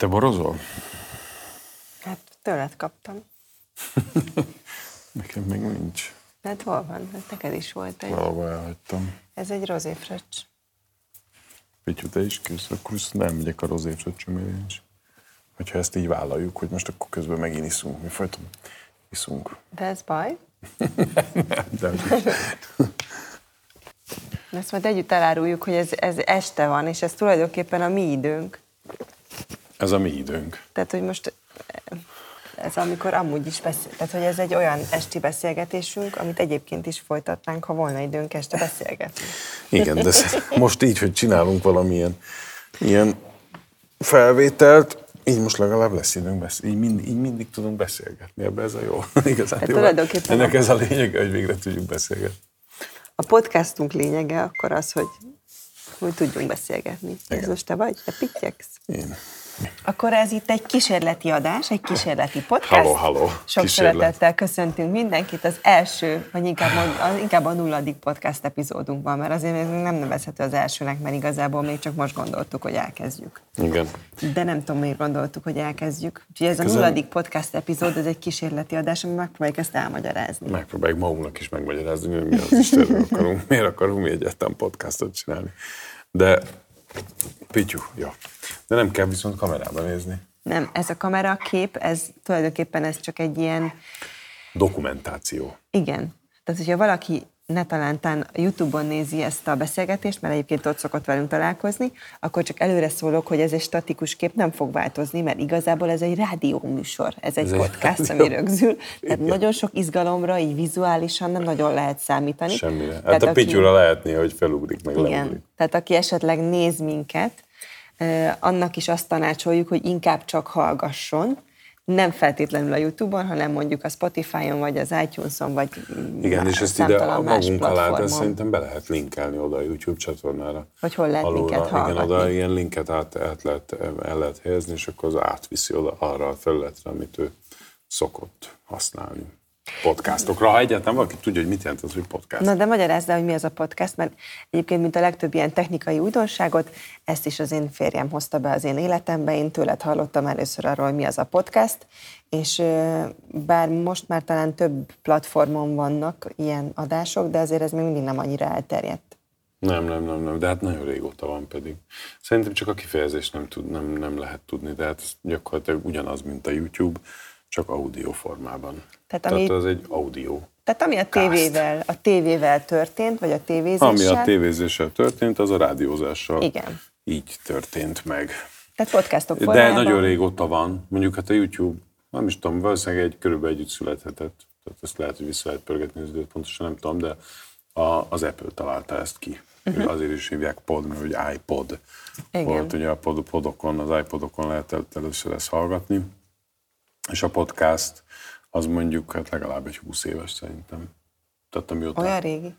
Te borozol? Hát tőled kaptam. Nekem még nincs. De hát hol van? Hát neked is volt egy. Valahol elhagytam. Ez egy rozéfröccs. Pityu, te is kész, akkor viszont elmegyek a rozéfröccsömére is. Hogyha ezt így vállaljuk, hogy most akkor közben megint iszunk. Mi fajta iszunk? De ez baj? Nem. Ezt majd együtt eláruljuk, hogy ez este van, és ez tulajdonképpen a mi időnk. Ez a mi időnk. Tehát, hogy most ez amikor amúgy is beszél. Tehát, hogy ez egy olyan esti beszélgetésünk, amit egyébként is folytatnánk, ha volna időnk este beszélgetni. Igen, de most így, hogy csinálunk valamilyen ilyen felvételt, így most legalább lesz időnk beszélni. Így mindig tudunk beszélgetni. Ebbe ez a jó. Igazán jó. Ennek ez a lényege, hogy végre tudjuk beszélgetni. A podcastunk lényege akkor az, hogy tudjunk beszélgetni. Igen. Ez most te vagy? Te pittyeksz? Én. Akkor ez itt egy kísérleti adás, egy kísérleti podcast. Halló. Sok szeretettel köszöntünk mindenkit az első, vagy inkább a nulladik podcast epizódunkban, mert azért még nem nevezhető az elsőnek, mert igazából még csak most gondoltuk, hogy elkezdjük. Igen. De nem tudom, miért gondoltuk, hogy elkezdjük. Úgyhogy ez a nulladik podcast epizód, ez egy kísérleti adás, ami megpróbáljuk ezt elmagyarázni. Megpróbáljuk magunknak is megmagyarázni, hogy mi az Istenről akarunk, miért akarunk mi egyáltalán podcastot csinálni. De Pityu, ja. De nem kell viszont kamerába nézni. Nem, ez a kamerakép, ez tulajdonképpen ez csak egy ilyen... dokumentáció. Igen. Tehát, hogyha valaki netalántán YouTube-on nézi ezt a beszélgetést, mert egyébként ott szokott velünk találkozni, akkor csak előre szólok, hogy ez egy statikus kép, nem fog változni, mert igazából ez egy rádióműsor, ez egy podcast, ami rögzül. Tehát nagyon sok izgalomra, így vizuálisan nem nagyon lehet számítani. Semmire. Hát tehát a Pityura lehetné, hogy felugrik, meg igen. Leugrik. Tehát aki esetleg néz minket, annak is azt tanácsoljuk, hogy inkább csak hallgasson, nem feltétlenül a YouTube-on, hanem mondjuk a Spotify-on, vagy az iTunes-on, vagy igen, és ezt ide a magunk alá, de szerintem be lehet linkelni oda a YouTube csatornára. Hogy hol lehet alulra, minket hallgatni. Igen, oda ilyen linket el lehet helyezni, és akkor az átviszi oda arra a felületre, amit ő szokott használni. Podcastokra, ha egyáltalán valaki tudja, hogy mit jelent az, hogy podcast. Na, de magyarázd el, hogy mi az a podcast, mert egyébként, mint a legtöbb ilyen technikai újdonságot, ezt is az én férjem hozta be az én életembe, én tőled hallottam először arról, hogy mi az a podcast, és bár most már talán több platformon vannak ilyen adások, de azért ez még mindig nem annyira elterjedt. Nem, de hát nagyon régóta van pedig. Szerintem csak a kifejezést nem lehet tudni, de hát gyakorlatilag ugyanaz, mint a YouTube, csak audio formában. Tehát az egy audio. Tehát ami a tévével történt, vagy a tévézéssel. Ami a tévézéssel történt, az a rádiózással. Igen. Így történt meg. Tehát podcastok formában. De nagyon régóta van. Mondjuk hát a YouTube, nem is tudom, valószínűleg körülbelül együtt születhetett. Tehát ezt lehet, hogy vissza lehet pörgetni az időt, pontosan nem tudom, de az Apple találta ezt ki. Azért is hívják pod, mert ugye iPod. Igen. Volt ugye a podokon, az iPodokon lehetett először ezt hallgatni. És a podcast az mondjuk hát legalább egy 20 éves szerintem. Tehát amióta... Olyan régi?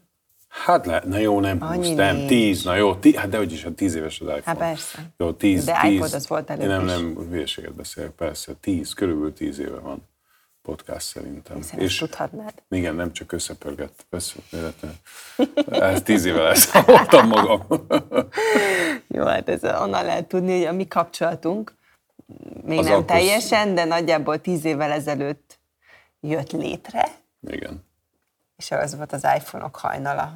Hát nem 20, annyi nem 10, na jó, hát dehogy is, hát 10 éves az iPhone. Hát persze. Jó, 10, de 10, iPod az volt előbb is. Nem, hülyeséget beszélek, persze, 10, körülbelül 10 éve van podcast szerintem. Hiszen és tudhatnád. Igen, nem csak összepörgett, beszélgetni. Ez 10 évvel elszámoltam magam. Jó, hát ez onnan lehet tudni, hogy a mi kapcsolatunk még az nem Alkusz... teljesen, de nagyjából 10 évvel ezelőtt jött létre. Igen. És az volt az iPhone-ok hajnala,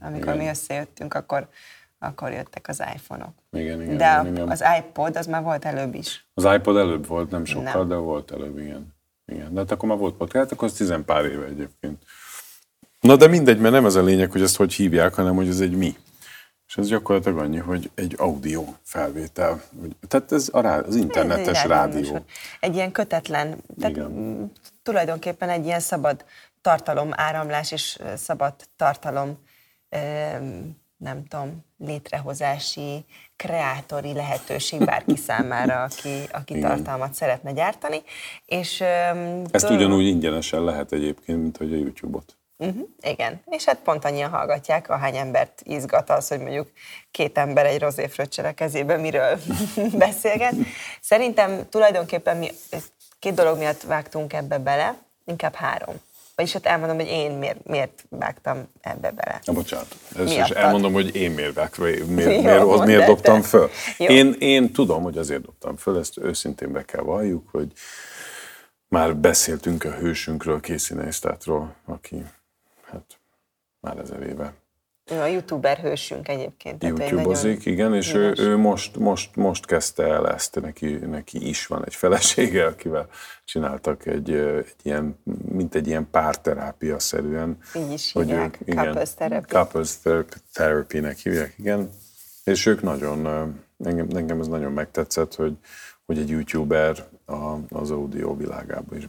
amikor mi összejöttünk, akkor jöttek az iPhone-ok. Igen. De igen. Az iPod az már volt előbb is. Az iPod előbb volt, nem sokkal, de volt előbb, igen. De hát akkor már volt podcast, akkor az 10 pár éve egyébként. Na de mindegy, mert nem ez a lényeg, hogy ezt hogy hívják, hanem hogy ez egy mi. És ez gyakorlatilag annyi, hogy egy audio felvétel. Tehát ez az internetes rádió. Egy ilyen kötetlen, tehát tulajdonképpen egy ilyen szabad tartalom áramlás és szabad tartalom, nem tudom, létrehozási, kreátori lehetőség bárki számára, aki tartalmat szeretne gyártani. És, ezt ugyanúgy ingyenesen lehet egyébként, mint hogy a YouTube-ot. Igen, és hát pont annyian hallgatják, ahány embert izgat az, hogy mondjuk 2 ember egy rozéfröccsel a kezében miről beszélget. Szerintem tulajdonképpen mi 2 dolog miatt vágtunk ebbe bele, inkább 3. Vagyis hát elmondom, hogy én miért vágtam ebbe bele. Na, bocsánat. És elmondom, hogy én miért dobtam föl. Én tudom, hogy azért dobtam föl, ezt őszintén be kell valljuk, hogy már beszéltünk a hősünkről, Készínésztátról, aki hát már 1000 éve. Ő a youtuber hősünk egyébként. YouTube-ozik, igen, és ő most kezdte el ezt, neki is van egy felesége, akivel csináltak egy ilyen, mint egy ilyen párterápia-szerűen. Így is hívják, couples therapy-nek hívják, igen. És ők nagyon, engem ez nagyon megtetszett, hogy egy youtuber az audio világába is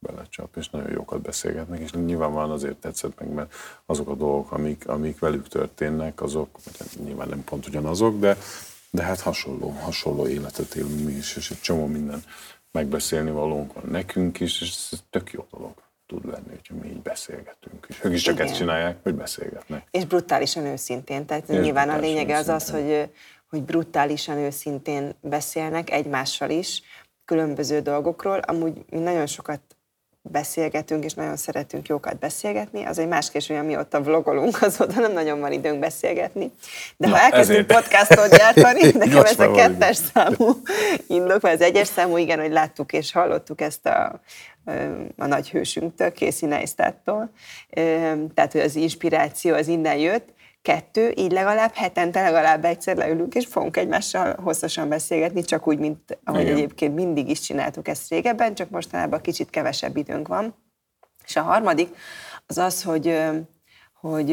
belecsap, és nagyon jókat beszélgetnek, és nyilvánvalóan azért tetszett meg, mert azok a dolgok, amik velük történnek, azok, nyilván nem pont ugyanazok, de hát hasonló életet élünk mi is, és egy csomó minden megbeszélni valónk van nekünk is, és ez tök jó dolog tud lenni, hogyha mi így beszélgetünk. És ők is csak ezt csinálják, hogy beszélgetnek. És brutálisan őszintén, tehát és nyilván a lényege őszintén. Az, hogy brutálisan őszintén beszélnek egymással is, különböző dolgokról. Amúgy mi nagyon sokat beszélgetünk, és nagyon szeretünk jókat beszélgetni, az egy más kérdés, hogy amióta vlogolunk, azóta nem nagyon van időnk beszélgetni. De ha elkezdünk podcastot gyártani, nekem ez a 2-es számú indok, mert az 1-es számú, igen, hogy láttuk és hallottuk ezt a nagy hősünktől, Casey Neistat-tól. Tehát, hogy az inspiráció az innen jött. 2, így legalább hetente legalább egyszer leülünk, és fogunk egymással hosszasan beszélgetni, csak úgy, mint ahogy egyébként mindig is csináltuk ezt régebben, csak mostanában kicsit kevesebb időnk van. És a harmadik az az, hogy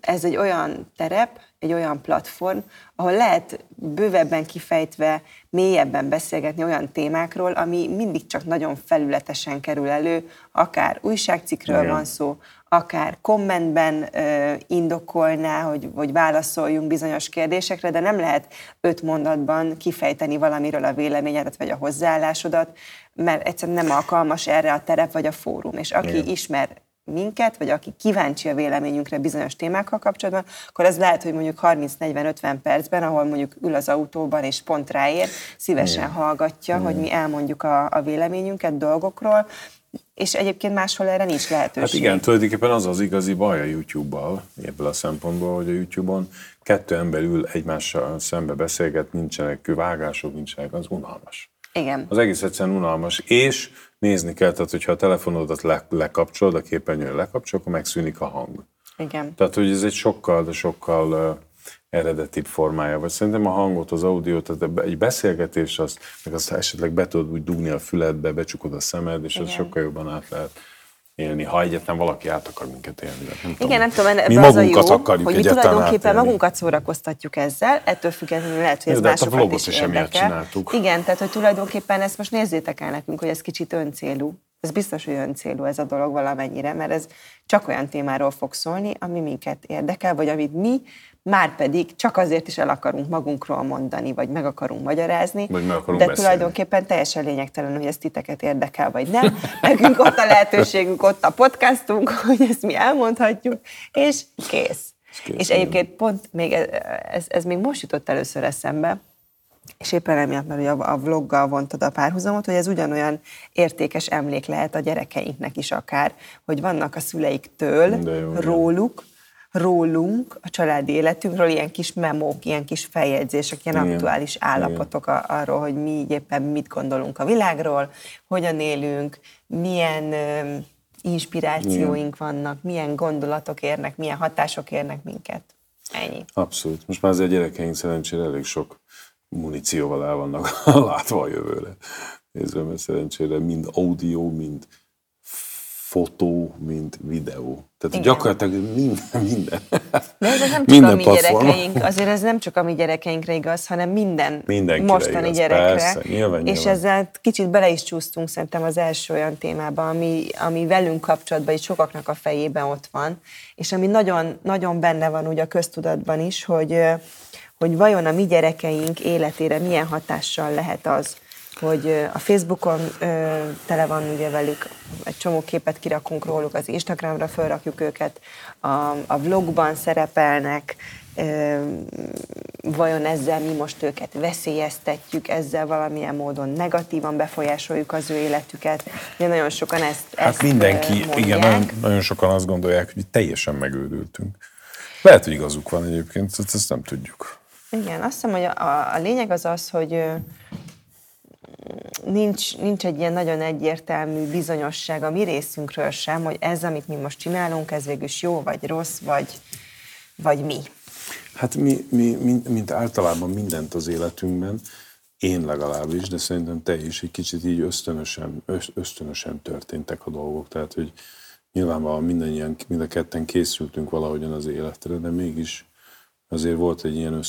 ez egy olyan terep, egy olyan platform, ahol lehet bővebben kifejtve, mélyebben beszélgetni olyan témákról, ami mindig csak nagyon felületesen kerül elő, akár újságcikről van szó, akár kommentben indokolná, hogy válaszoljunk bizonyos kérdésekre, de nem lehet 5 mondatban kifejteni valamiről a véleményedet, vagy a hozzáállásodat, mert egyszerűen nem alkalmas erre a terep, vagy a fórum. És aki ismer minket, vagy aki kíváncsi a véleményünkre bizonyos témákkal kapcsolatban, akkor ez lehet, hogy mondjuk 30-40-50 percben, ahol mondjuk ül az autóban és pont ráér, szívesen hallgatja, hogy mi elmondjuk a véleményünket dolgokról, és egyébként máshol erre nincs lehetőség. Hát igen, tulajdonképpen az az igazi baj a YouTube-bal, ebből a szempontból, hogy a YouTube-on 2 ember ül egymással szembe beszélget, nincsenek vágások, nincsenek, az unalmas. Igen. Az egész egyszerűen unalmas, és nézni kell, tehát hogyha a telefonodat lekapcsolod, a képernyőre lekapcsol, akkor megszűnik a hang. Igen. Tehát, hogy ez egy sokkal, de sokkal eredetibb formája, vagy szerintem a hangot, az audiót, tehát egy beszélgetés, azt esetleg be tudod úgy dugni a füledbe, becsukod a szemed, és az sokkal jobban át lehet élni, ha egyetlen valaki át akar minket élni. Nem tudom, mi magunkat akarjuk egyetlen átélni. Hogy mi tulajdonképpen magunkat szórakoztatjuk ezzel, ettől függetlenül lehet, hogy ez másokat is érdekel. Igen, tehát hogy tulajdonképpen ezt most nézzétek el nekünk, hogy ez kicsit öncélú. Ez biztos, hogy öncélú ez a dolog valamennyire, mert ez csak olyan témáról fog szólni, ami minket érdekel, vagy amit mi már pedig csak azért is el akarunk magunkról mondani, vagy meg akarunk magyarázni, vagy meg akarunk beszélni. Tulajdonképpen teljesen lényegtelen, hogy ez titeket érdekel, vagy nem. Nekünk ott a lehetőségünk, ott a podcastunk, hogy ezt mi elmondhatjuk, és kész. És egyébként pont még ez még most jutott először eszembe, és éppen emiatt, mert a vloggal vontad a párhuzamot, hogy ez ugyanolyan értékes emlék lehet a gyerekeinknek is akár, hogy vannak a szüleiktől, rólunk, a családi életünkről ilyen kis memók, ilyen kis feljegyzések, ilyen aktuális állapotok arról, hogy mi éppen mit gondolunk a világról, hogyan élünk, milyen inspirációink vannak, milyen gondolatok érnek, milyen hatások érnek minket. Ennyi. Abszolút. Most már azért a gyerekeink szerencsére elég sok munícióval el vannak látva a jövőre. Nézve, mert szerencsére mind audio, mind fotó, mint videó. Tehát gyakorlatilag minden. De ez nem csak a mi gyerekeink, azért ez nem csak a mi gyerekeinkre igaz, hanem mindenkire mostani igaz, gyerekre. Persze, nyilván. És ezzel kicsit bele is csúsztunk szerintem az első olyan témába, ami velünk kapcsolatban is sokaknak a fejében ott van, és ami nagyon, nagyon benne van úgy a köztudatban is, hogy vajon a mi gyerekeink életére milyen hatással lehet az, hogy a Facebookon tele van ugye velük, egy csomó képet kirakunk róluk, az Instagramra felrakjuk őket, a vlogban szerepelnek, vajon ezzel mi most őket veszélyeztetjük, ezzel valamilyen módon negatívan befolyásoljuk az ő életüket. Ugye nagyon sokan ezt mindenki mondják. Igen, nagyon sokan azt gondolják, hogy teljesen megőrültünk. Lehet, hogy igazuk van egyébként, ezt nem tudjuk. Igen, azt hiszem, hogy a lényeg az, hogy nincs egy ilyen nagyon egyértelmű bizonyosság a mi részünkről sem, hogy ez, amit mi most csinálunk, ez végül is jó, vagy rossz, vagy mi. Hát mi mint általában mindent az életünkben, én legalábbis, de szerintem te is egy kicsit így ösztönösen történtek a dolgok. Tehát, hogy nyilvánvalóan mind a ketten készültünk valahogyan az életre, de mégis azért volt egy ilyen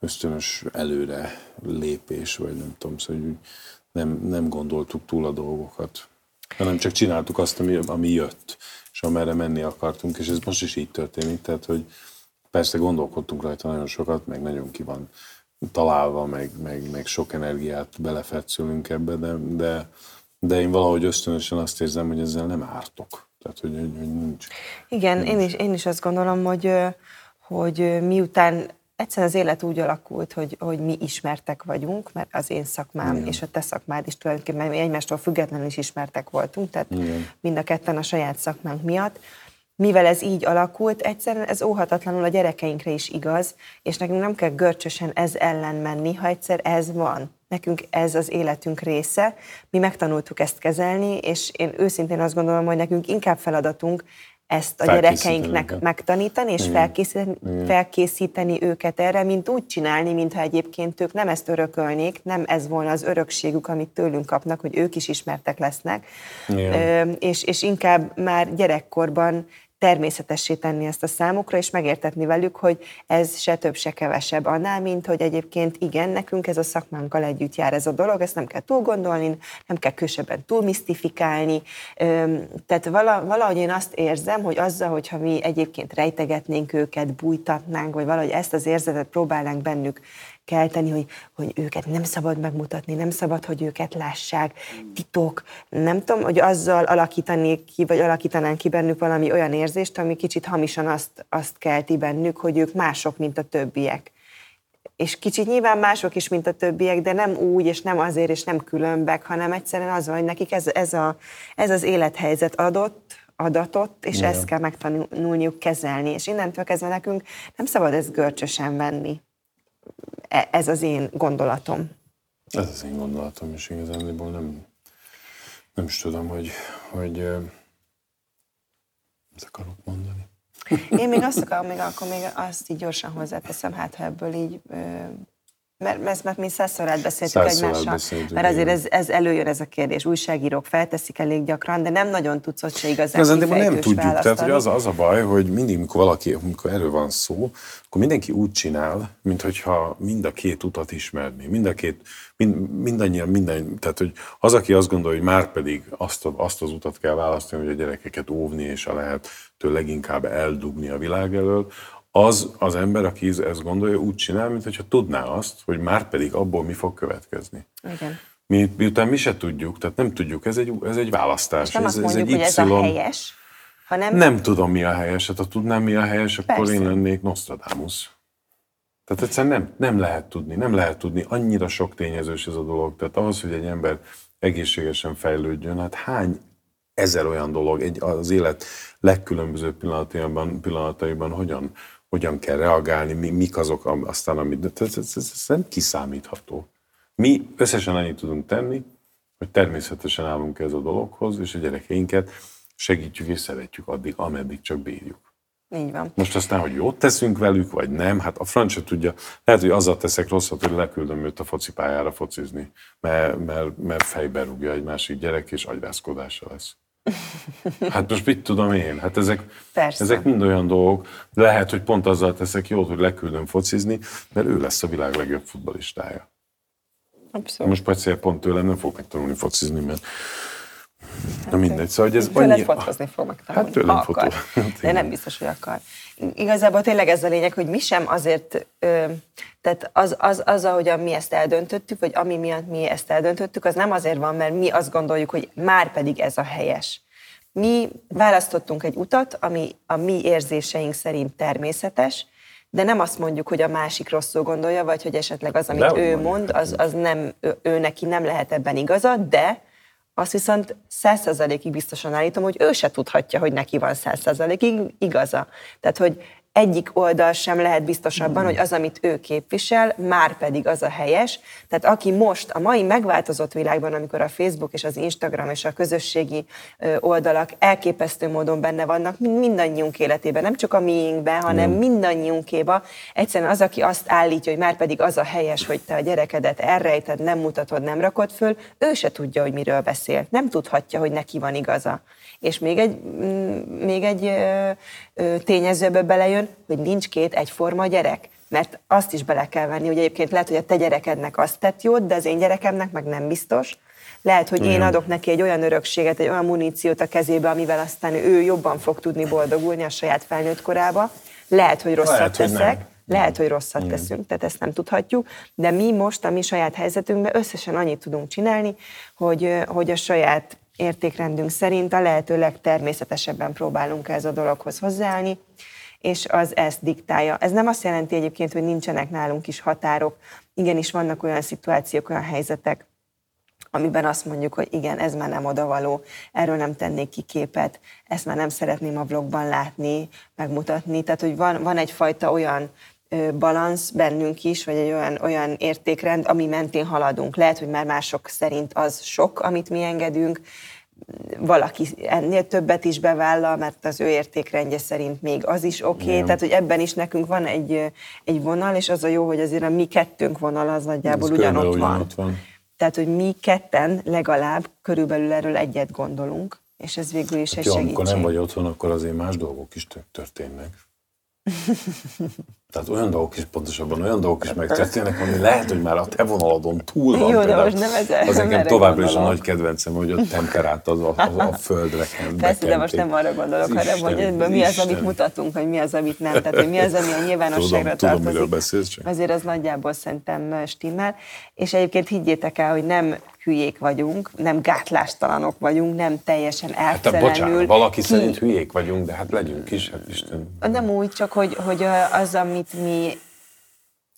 ösztönös előre lépés, vagy nem tudom, szóval, hogy nem gondoltuk túl a dolgokat, hanem csak csináltuk azt, ami jött, és amerre menni akartunk, és ez most is így történik, tehát, hogy persze gondolkodtunk rajta nagyon sokat, meg nagyon ki van találva, meg sok energiát belefetszülünk ebbe, de én valahogy ösztönösen azt érzem, hogy ezzel nem ártok, tehát, hogy nincs. Igen, nincs. Én is azt gondolom, hogy miután egyszerűen az élet úgy alakult, hogy mi ismertek vagyunk, mert az én szakmám és a te szakmád is tulajdonképpen egymástól függetlenül is ismertek voltunk, tehát mind a ketten a saját szakmánk miatt. Mivel ez így alakult, egyszerűen ez óhatatlanul a gyerekeinkre is igaz, és nekünk nem kell görcsösen ez ellen menni, ha egyszer ez van. Nekünk ez az életünk része, mi megtanultuk ezt kezelni, és én őszintén azt gondolom, hogy nekünk inkább feladatunk ezt a gyerekeinknek megtanítani, és felkészíteni őket erre, mint úgy csinálni, mintha egyébként ők nem ezt örökölnék, nem ez volna az örökségük, amit tőlünk kapnak, hogy ők is ismertek lesznek, és inkább már gyerekkorban természetessé tenni ezt a számukra, és megértetni velük, hogy ez se több, se kevesebb annál, mint hogy egyébként igen, nekünk ez a szakmánkkal együtt jár ez a dolog, ezt nem kell túl gondolni, nem kell külsebben túl misztifikálni. Tehát valahogy én azt érzem, hogy azzal, hogyha mi egyébként rejtegetnénk őket, bújtatnánk, vagy valahogy ezt az érzetet próbálnánk bennük kelteni, hogy őket nem szabad megmutatni, nem szabad, hogy őket lássák, titok, nem tudom, hogy azzal alakítanék ki, vagy alakítanánk ki bennük valami olyan érzést, ami kicsit hamisan azt kelti bennük, hogy ők mások, mint a többiek. És kicsit nyilván mások is, mint a többiek, de nem úgy, és nem azért, és nem különbek, hanem egyszerűen az van, hogy nekik ez az élethelyzet adatott, és ezt kell megtanulniuk kezelni. És innentől kezdve nekünk nem szabad ezt görcsösen venni. Ez az én gondolatom. Ez az én gondolatom, és igazából nem is tudom, hogy mit akarok mondani. Én még azt akarom, még azt így gyorsan hozzáteszem, hát ha ebből így, mert mi 100-szor átbeszéltük egymással, mert azért ez előjön ez a kérdés. Újságírók felteszik elég gyakran, de nem nagyon tudsz ott se igazán kifejtős választani. Nem tudjuk, tehát hogy az a baj, hogy mindig, mikor valaki, amikor erről van szó, akkor mindenki úgy csinál, mintha mind a két utat ismerné, mindannyian, tehát hogy az, aki azt gondolja, hogy már pedig azt az utat kell választani, hogy a gyerekeket óvni, és a lehető leginkább eldugni a világ elől, az ember, aki ezt gondolja, úgy csinál, mintha tudná azt, hogy már pedig abból mi fog következni. Igen. Miután mi se tudjuk, tehát nem tudjuk, ez egy választás. És nem azt mondjuk, hogy ez a helyes, hanem... Nem tudom, mi a helyes. Hát, ha tudnám, mi a helyes, akkor én lennék Nostradamus. Tehát egyszerűen nem lehet tudni. Annyira sok tényezős ez a dolog. Tehát ahhoz, hogy egy ember egészségesen fejlődjön, hát hány ezer olyan dolog, az élet legkülönbözőbb pillanataiban hogyan kell reagálni, mik azok, aztán amit... Ez nem kiszámítható. Mi összesen annyit tudunk tenni, hogy természetesen állunk ez a dologhoz, és a gyerekeinket segítjük és szeretjük addig, ameddig csak bírjuk. Így van. Most aztán, hogy jót teszünk velük, vagy nem, hát a franc se tudja. Lehet, hogy azzal teszek rosszat, hogy leküldöm őt a focipályára focizni, mert fejbe rúgja egy másik gyerek, és agyvászkodása lesz. Hát most mit tudom én? Hát ezek mind olyan dolgok. Lehet, hogy pont azzal teszek jót, hogy leküldöm focizni, mert ő lesz a világ legjobb futballistája. Abszolút. Most persze pont tőlem nem fog megtanulni focizni, mert Hát, na mindegy, szóval ez annyi... Tőled fotózni fog megtanulni, hát tőlem fotózni. De nem biztos, hogy akar. Igazából tényleg ez a lényeg, hogy mi sem azért, tehát az, ahogyan mi ezt eldöntöttük, vagy ami miatt mi ezt eldöntöttük, az nem azért van, mert mi azt gondoljuk, hogy már pedig ez a helyes. Mi választottunk egy utat, ami a mi érzéseink szerint természetes, de nem azt mondjuk, hogy a másik rosszul gondolja, vagy hogy esetleg az, amit ő mond, az nem, ő neki nem lehet ebben igaza, de azt viszont 100%-ig biztosan állítom, hogy ő se tudhatja, hogy neki van 100%-ig igaza. Tehát, hogy egyik oldal sem lehet biztosabban, hogy az, amit ő képvisel, már pedig az a helyes. Tehát aki most a mai megváltozott világban, amikor a Facebook és az Instagram és a közösségi oldalak elképesztő módon benne vannak, mindannyiunk életében, nem csak a miinkben, hanem mindannyiunkéba. Egyszerűen az, aki azt állítja, hogy már pedig az a helyes, hogy te a gyerekedet elrejted, nem mutatod, nem rakod föl, ő se tudja, hogy miről beszél. Nem tudhatja, hogy neki van igaza. És még egy tényezőbe belejön, hogy nincs két egyforma gyerek. Mert azt is bele kell venni, hogy egyébként lehet, hogy a te gyerekednek azt tett jót, de az én gyerekemnek meg nem biztos. Lehet, hogy én adok neki egy olyan örökséget, egy olyan muníciót a kezébe, amivel aztán ő jobban fog tudni boldogulni a saját felnőtt korába. Lehet, hogy rosszat teszek. Lehet, hogy rosszat teszünk, tehát ezt nem tudhatjuk, de mi most a mi saját helyzetünkben összesen annyit tudunk csinálni, hogy a saját értékrendünk szerint a lehető legtermészetesebben próbálunk ez a dologhoz hozzáállni, és az ezt diktálja. Ez nem azt jelenti egyébként, hogy nincsenek nálunk is határok. Igenis vannak olyan szituációk, olyan helyzetek, amiben azt mondjuk, hogy igen, ez már nem odavaló, erről nem tennék ki képet, ezt már nem szeretném a vlogban látni, megmutatni. Tehát, hogy van egyfajta olyan balansz bennünk is, vagy egy olyan értékrend, ami mentén haladunk. Lehet, hogy már mások szerint az sok, amit mi engedünk, valaki ennél többet is bevállal, mert az ő értékrendje szerint még az is oké. Tehát, hogy ebben is nekünk van egy vonal, és az a jó, hogy azért a mi kettőnk vonal az nagyjából ugyanott van. Tehát, hogy mi ketten legalább körülbelül erről egyet gondolunk, és ez végül is egy segítség. Amikor nem vagy otthon, akkor azért más dolgok is történnek. Tehát olyan dolgok is, pontosabban olyan dolgok is megtörténnek, ami lehet, hogy már a te vonaladon túl van. Jó, de most nem ezzel. Az nekem továbbra is a nagy kedvencem, hogy a temperát az a földre kent. Persze, de most nem arra gondolok, hanem hogy mi az, amit mutatunk, hogy mi az, amit nem. Tehát, hogy mi az, ami a nyilvánosságra tartozik. Azért az nagyjából szerintem stimmel. És egyébként higgyétek el, hogy nem hülyék vagyunk, nem gátlástalanok vagyunk, nem teljesen eltelenül. Hát bocsánat, valaki szerint hülyék vagyunk, de hát legyünk is, hát Isten. Nem úgy, csak hogy az, amit mi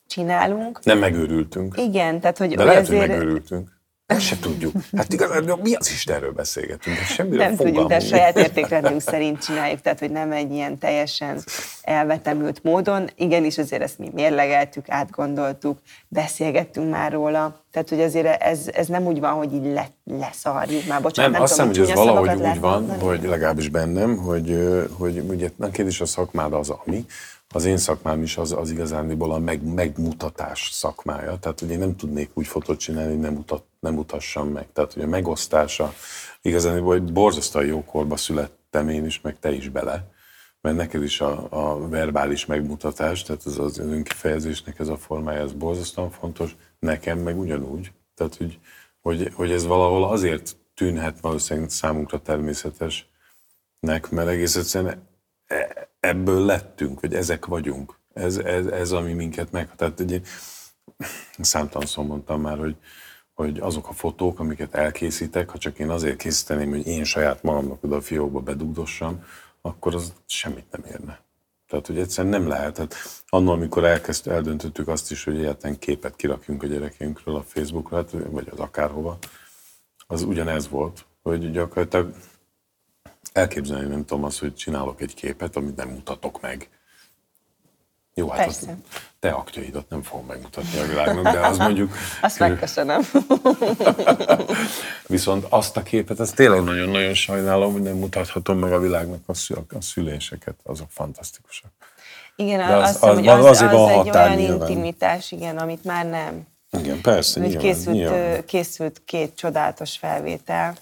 csinálunk. Nem megőrültünk. Igen, tehát hogy... De lehet, hogy megőrültünk. Ezt se tudjuk. Hát igazán, mi az Istenről beszélgetünk? Nem tudjuk, de saját értékrendünk szerint csináljuk, tehát hogy nem egy ilyen teljesen elvetemült módon. Igenis azért ezt mi mérlegeltük, átgondoltuk, beszélgettünk már róla. Tehát, hogy azért ez nem úgy van, hogy így leszarjuk már, bocsánat. Nem, azt hiszem, hogy ez valahogy úgy van, hogy legalábbis bennem, hogy ugye neked is a szakmád az, ami... Az én szakmám is az igazániból a megmutatás szakmája. Tehát, hogy én nem tudnék úgy fotót csinálni, hogy nem mutassam meg. Tehát, hogy a megosztása igazániból borzasztóan jókorba születtem én is, meg te is bele. Mert neked is a verbális megmutatás, tehát ez az önkifejezésnek ez a formája, ez borzasztóan fontos. Nekem meg ugyanúgy. Tehát, hogy ez valahol azért tűnhet valószínűleg számunkra természetesnek, mert egész egyszerűen ebből lettünk, vagy ezek vagyunk. Ez ami minket meghatároz. Tehát én számtalanszor mondtam már, hogy azok a fotók, amiket elkészítek, ha csak én azért készíteném, hogy én saját magamnak oda a fiókba bedugdossam, akkor az semmit nem érne. Tehát, hogy egyszerűen nem lehet. Hát annól, amikor eldöntöttük azt is, hogy egyáltalán képet kirakjunk a gyerekeinkről a Facebookra, hát, vagy az akárhova, az ugyanez volt, hogy gyakorlatilag elképzelni nem tudom azt, hogy csinálok egy képet, amit nem mutatok meg. Jó, hát az, te aktjaidat nem fogom megmutatni a világnak, de az mondjuk... Azt megköszönöm. Viszont azt a képet, ezt tényleg nagyon-nagyon sajnálom, hogy nem mutathatom meg a világnak a szüléseket, azok fantasztikusak. Igen, az egy olyan intimitás, igen, amit már nem. Igen, persze, nyilván. Készült két csodálatos felvétel.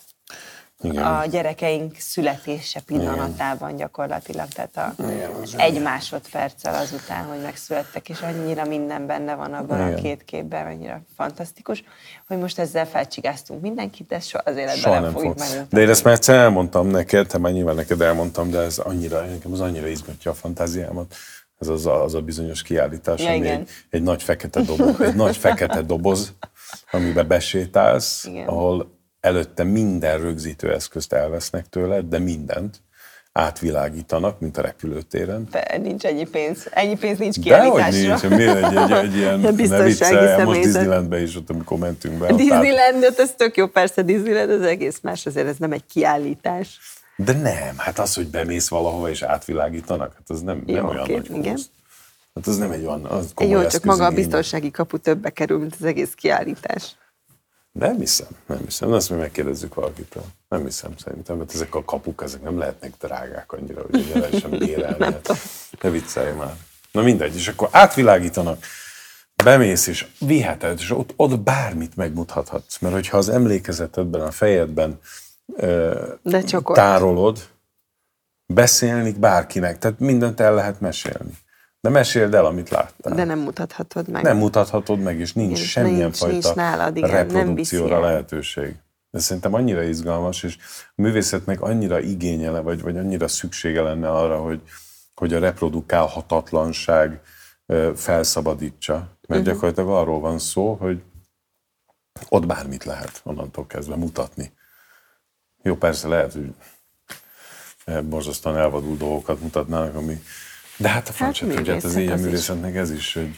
Igen. A gyerekeink születése pillanatában igen. gyakorlatilag, tehát egy másodperccel azután, hogy megszülettek, és annyira minden benne van abban igen. a két képben, annyira fantasztikus, hogy most ezzel felcsigáztunk mindenkit, de az életben nem fogjuk megmutatni. De én ezt már egyszer elmondtam neked, te már nyilván neked elmondtam, de ez annyira, nekem az annyira izgatja a fantáziámat, ez az a bizonyos kiállítás, ja, ami egy nagy fekete doboz, amiben besétálsz, igen. ahol előtte minden rögzítő eszközt elvesznek tőled, de mindent átvilágítanak, mint a repülőtéren. Ennyi pénz nincs kiállításra. Dehogy nincs, egy ilyen nevicce, most Disneylandbe is ott, amikor mentünk be. Disneyland, ez tök jó, persze Disneyland, az egész más, azért ez nem egy kiállítás. De nem, hát az, hogy bemész valahova és átvilágítanak, hát az nem olyan nagy plusz. Hát az nem egy olyan komoly eszközigény. Jó, csak maga a biztonsági kapu többbe kerül, mint az egész kiállítás. Nem hiszem. Azt mi megkérdezzük valakitől. Nem hiszem szerintem, mert ezek a kapuk, ezek nem lehetnek drágák annyira, hogy el sem bérelni. Ne viccelj már. Na mindegy, és akkor átvilágítanak, bemész és viheted, és ott bármit megmutathatsz. Mert hogyha az emlékezetedben, a fejedben tárolod, beszélni bárkinek, tehát mindent el lehet mesélni. De meséld el, amit láttál. De nem mutathatod meg. És nincs semmilyen fajta reprodukcióra lehetőség. De szerintem annyira izgalmas, és a művészetnek annyira igényele, vagy annyira szüksége lenne arra, hogy a reprodukálhatatlanság felszabadítsa. Mert gyakorlatilag arról van szó, hogy ott bármit lehet onnantól kezdve mutatni. Jó, persze lehet, hogy borzasztóan elvadult dolgokat mutatnának, ami de hát a fencsett, hogy hát az ilyen művészetnek ez is, hogy...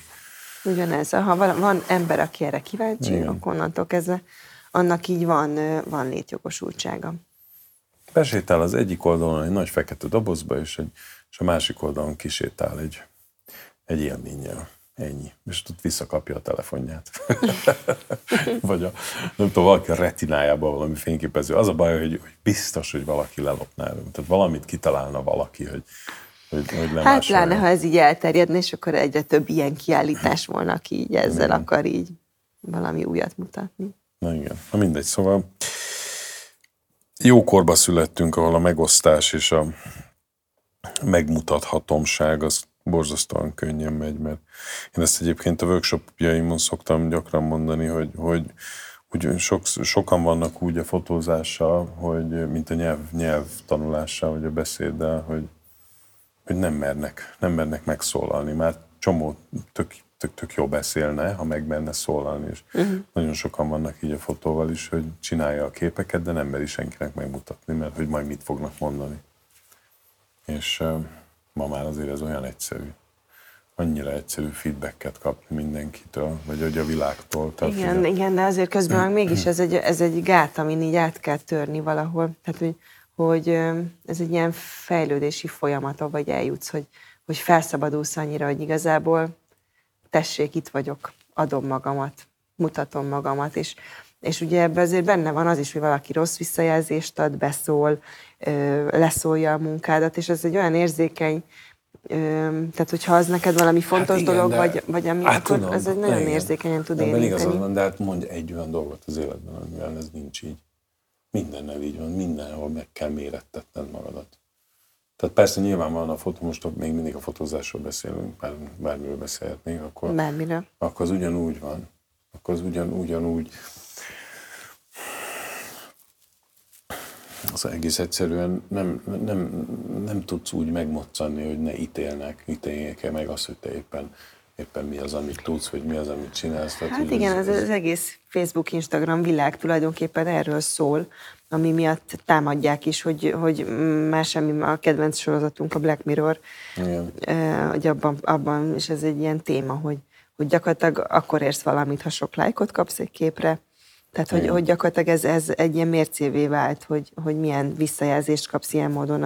Ugyanez, ha van ember, aki erre kíváncsi, igen. akkor onnantól kezdve annak így van létjogosultsága. Besétál az egyik oldalon egy nagy fekete dobozba, és a másik oldalon kisétál egy élménnyel. Ennyi. És ott visszakapja a telefonját. Vagy nem tudom, valaki a retinájában valami fényképező. Az a baj, hogy biztos, hogy valaki lelopná. Tehát valamit kitalálna valaki, hogy hát pláne, ha ez így elterjedne, és akkor egyre több ilyen kiállítás volna, aki így ezzel igen. akar így valami újat mutatni. Na igen, na mindegy, szóval jó korba születtünk, ahol a megosztás és a megmutathatomság az borzasztóan könnyen megy, mert én ezt egyébként a workshopjaimon szoktam gyakran mondani, hogy sokan vannak úgy a fotózással, hogy, mint a nyelv tanulással, vagy a beszéddel, hogy nem mernek megszólalni. Már csomó tök jó beszélne, ha megmerne szólalni. És nagyon sokan vannak így a fotóval is, hogy csinálja a képeket, de nem meri senkinek megmutatni, mert hogy majd mit fognak mondani. És ma már azért ez olyan egyszerű. Annyira egyszerű feedbacket kapni mindenkitől, vagy hogy a világtól. Igen, de azért közben meg mégis ez egy gát, amin így át kell törni valahol. Tehát, hogy ez egy ilyen fejlődési folyamata, vagy eljutsz, hogy felszabadulsz annyira, hogy igazából tessék, itt vagyok, adom magamat, mutatom magamat, és ugye ebben azért benne van az is, hogy valaki rossz visszajelzést ad, beszól, leszólja a munkádat, és ez egy olyan érzékeny, tehát hogyha az neked valami fontos igen, dolog, vagy ami, akkor tudom, ez egy nagyon igen. érzékenyen tud érinteni. De igazad van, de hát mondj egy olyan dolgot az életben, amivel ez nincs így. Mindennel így van, mindenhol meg kell mérettetned magadat. Tehát persze nyilván van a fotó, most még mindig a fotózásról beszélünk, bármiről beszélhetnénk, akkor az ugyanúgy van. Akkor az ugyanúgy. Az egész egyszerűen nem tudsz úgy megmoccanni, hogy ne ítéljék meg azt, hogy te éppen mi az, amit tudsz, vagy mi az, amit csinálsz. Tehát, hát igen, az egész Facebook, Instagram világ tulajdonképpen erről szól, ami miatt támadják is, hogy már semmi, a kedvenc sorozatunk, a Black Mirror, igen. Hogy abban is ez egy ilyen téma, hogy gyakorlatilag akkor érsz valamit, ha sok lájkot kapsz egy képre. Tehát, hogy gyakorlatilag ez egy ilyen mércévé vált, hogy milyen visszajelzést kapsz ilyen módon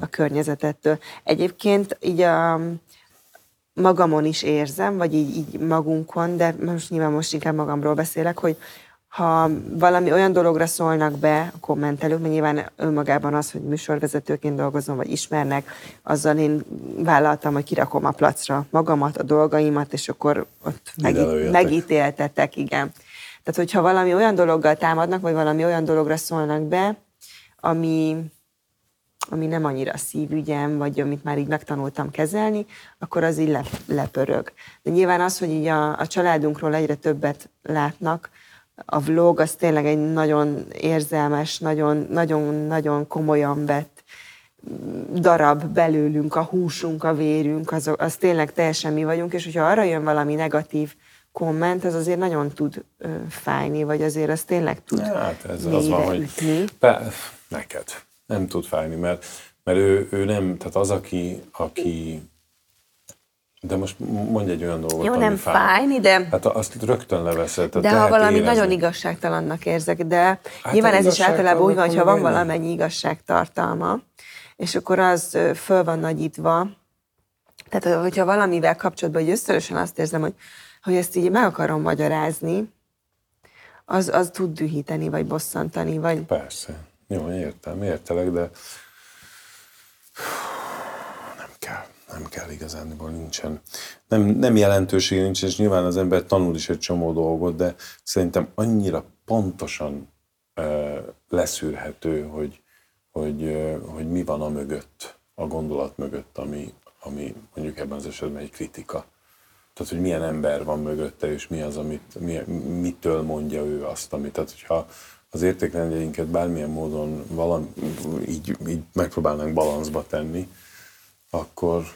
a környezetettől. Egyébként így a magamon is érzem, vagy így magunkon, de most inkább magamról beszélek, hogy ha valami olyan dologra szólnak be a kommentelők, mert nyilván önmagában az, hogy műsorvezetőként dolgozom, vagy ismernek, azzal én vállaltam, hogy kirakom a placra magamat, a dolgaimat, és akkor ott megítéltetek, igen. Tehát, hogyha valami olyan dologgal támadnak, vagy valami olyan dologra szólnak be, ami nem annyira szívügyem, vagy amit már így megtanultam kezelni, akkor az így lepörög. De nyilván az, hogy így a családunkról egyre többet látnak, a vlog az tényleg egy nagyon érzelmes, nagyon komolyan vett darab belőlünk, a húsunk, a vérünk, az tényleg teljesen mi vagyunk, és hogyha arra jön valami negatív komment, az azért nagyon tud fájni, vagy azért az tényleg tud neked nem tud fájni, mert ő nem, tehát az, aki de most mondj egy olyan dolgot, jó, ami nem fájni, de... Hát azt rögtön leveszed. De ha valami érezni. Nagyon igazságtalannak érzek, de hát nyilván ez is általában úgy van, hogyha van valamennyi igazságtartalma, és akkor az föl van nagyítva. Tehát, hogyha valamivel kapcsolatban, hogy ösztönösen azt érzem, hogy ezt így meg akarom magyarázni, az tud dühíteni, vagy bosszantani, vagy... Persze. Jó, értelek, de... Nem kell igazániból, nincsen. Nem jelentősége nincs, és nyilván az ember tanul is egy csomó dolgot, de szerintem annyira pontosan leszűrhető, hogy mi van a mögött, a gondolat mögött, ami mondjuk ebben az esetben egy kritika. Tehát, hogy milyen ember van mögötte, és mi az, mitől mondja ő azt, amit. Tehát, hogyha az értékrendjeinket bármilyen módon így megpróbálnánk balanszba tenni, akkor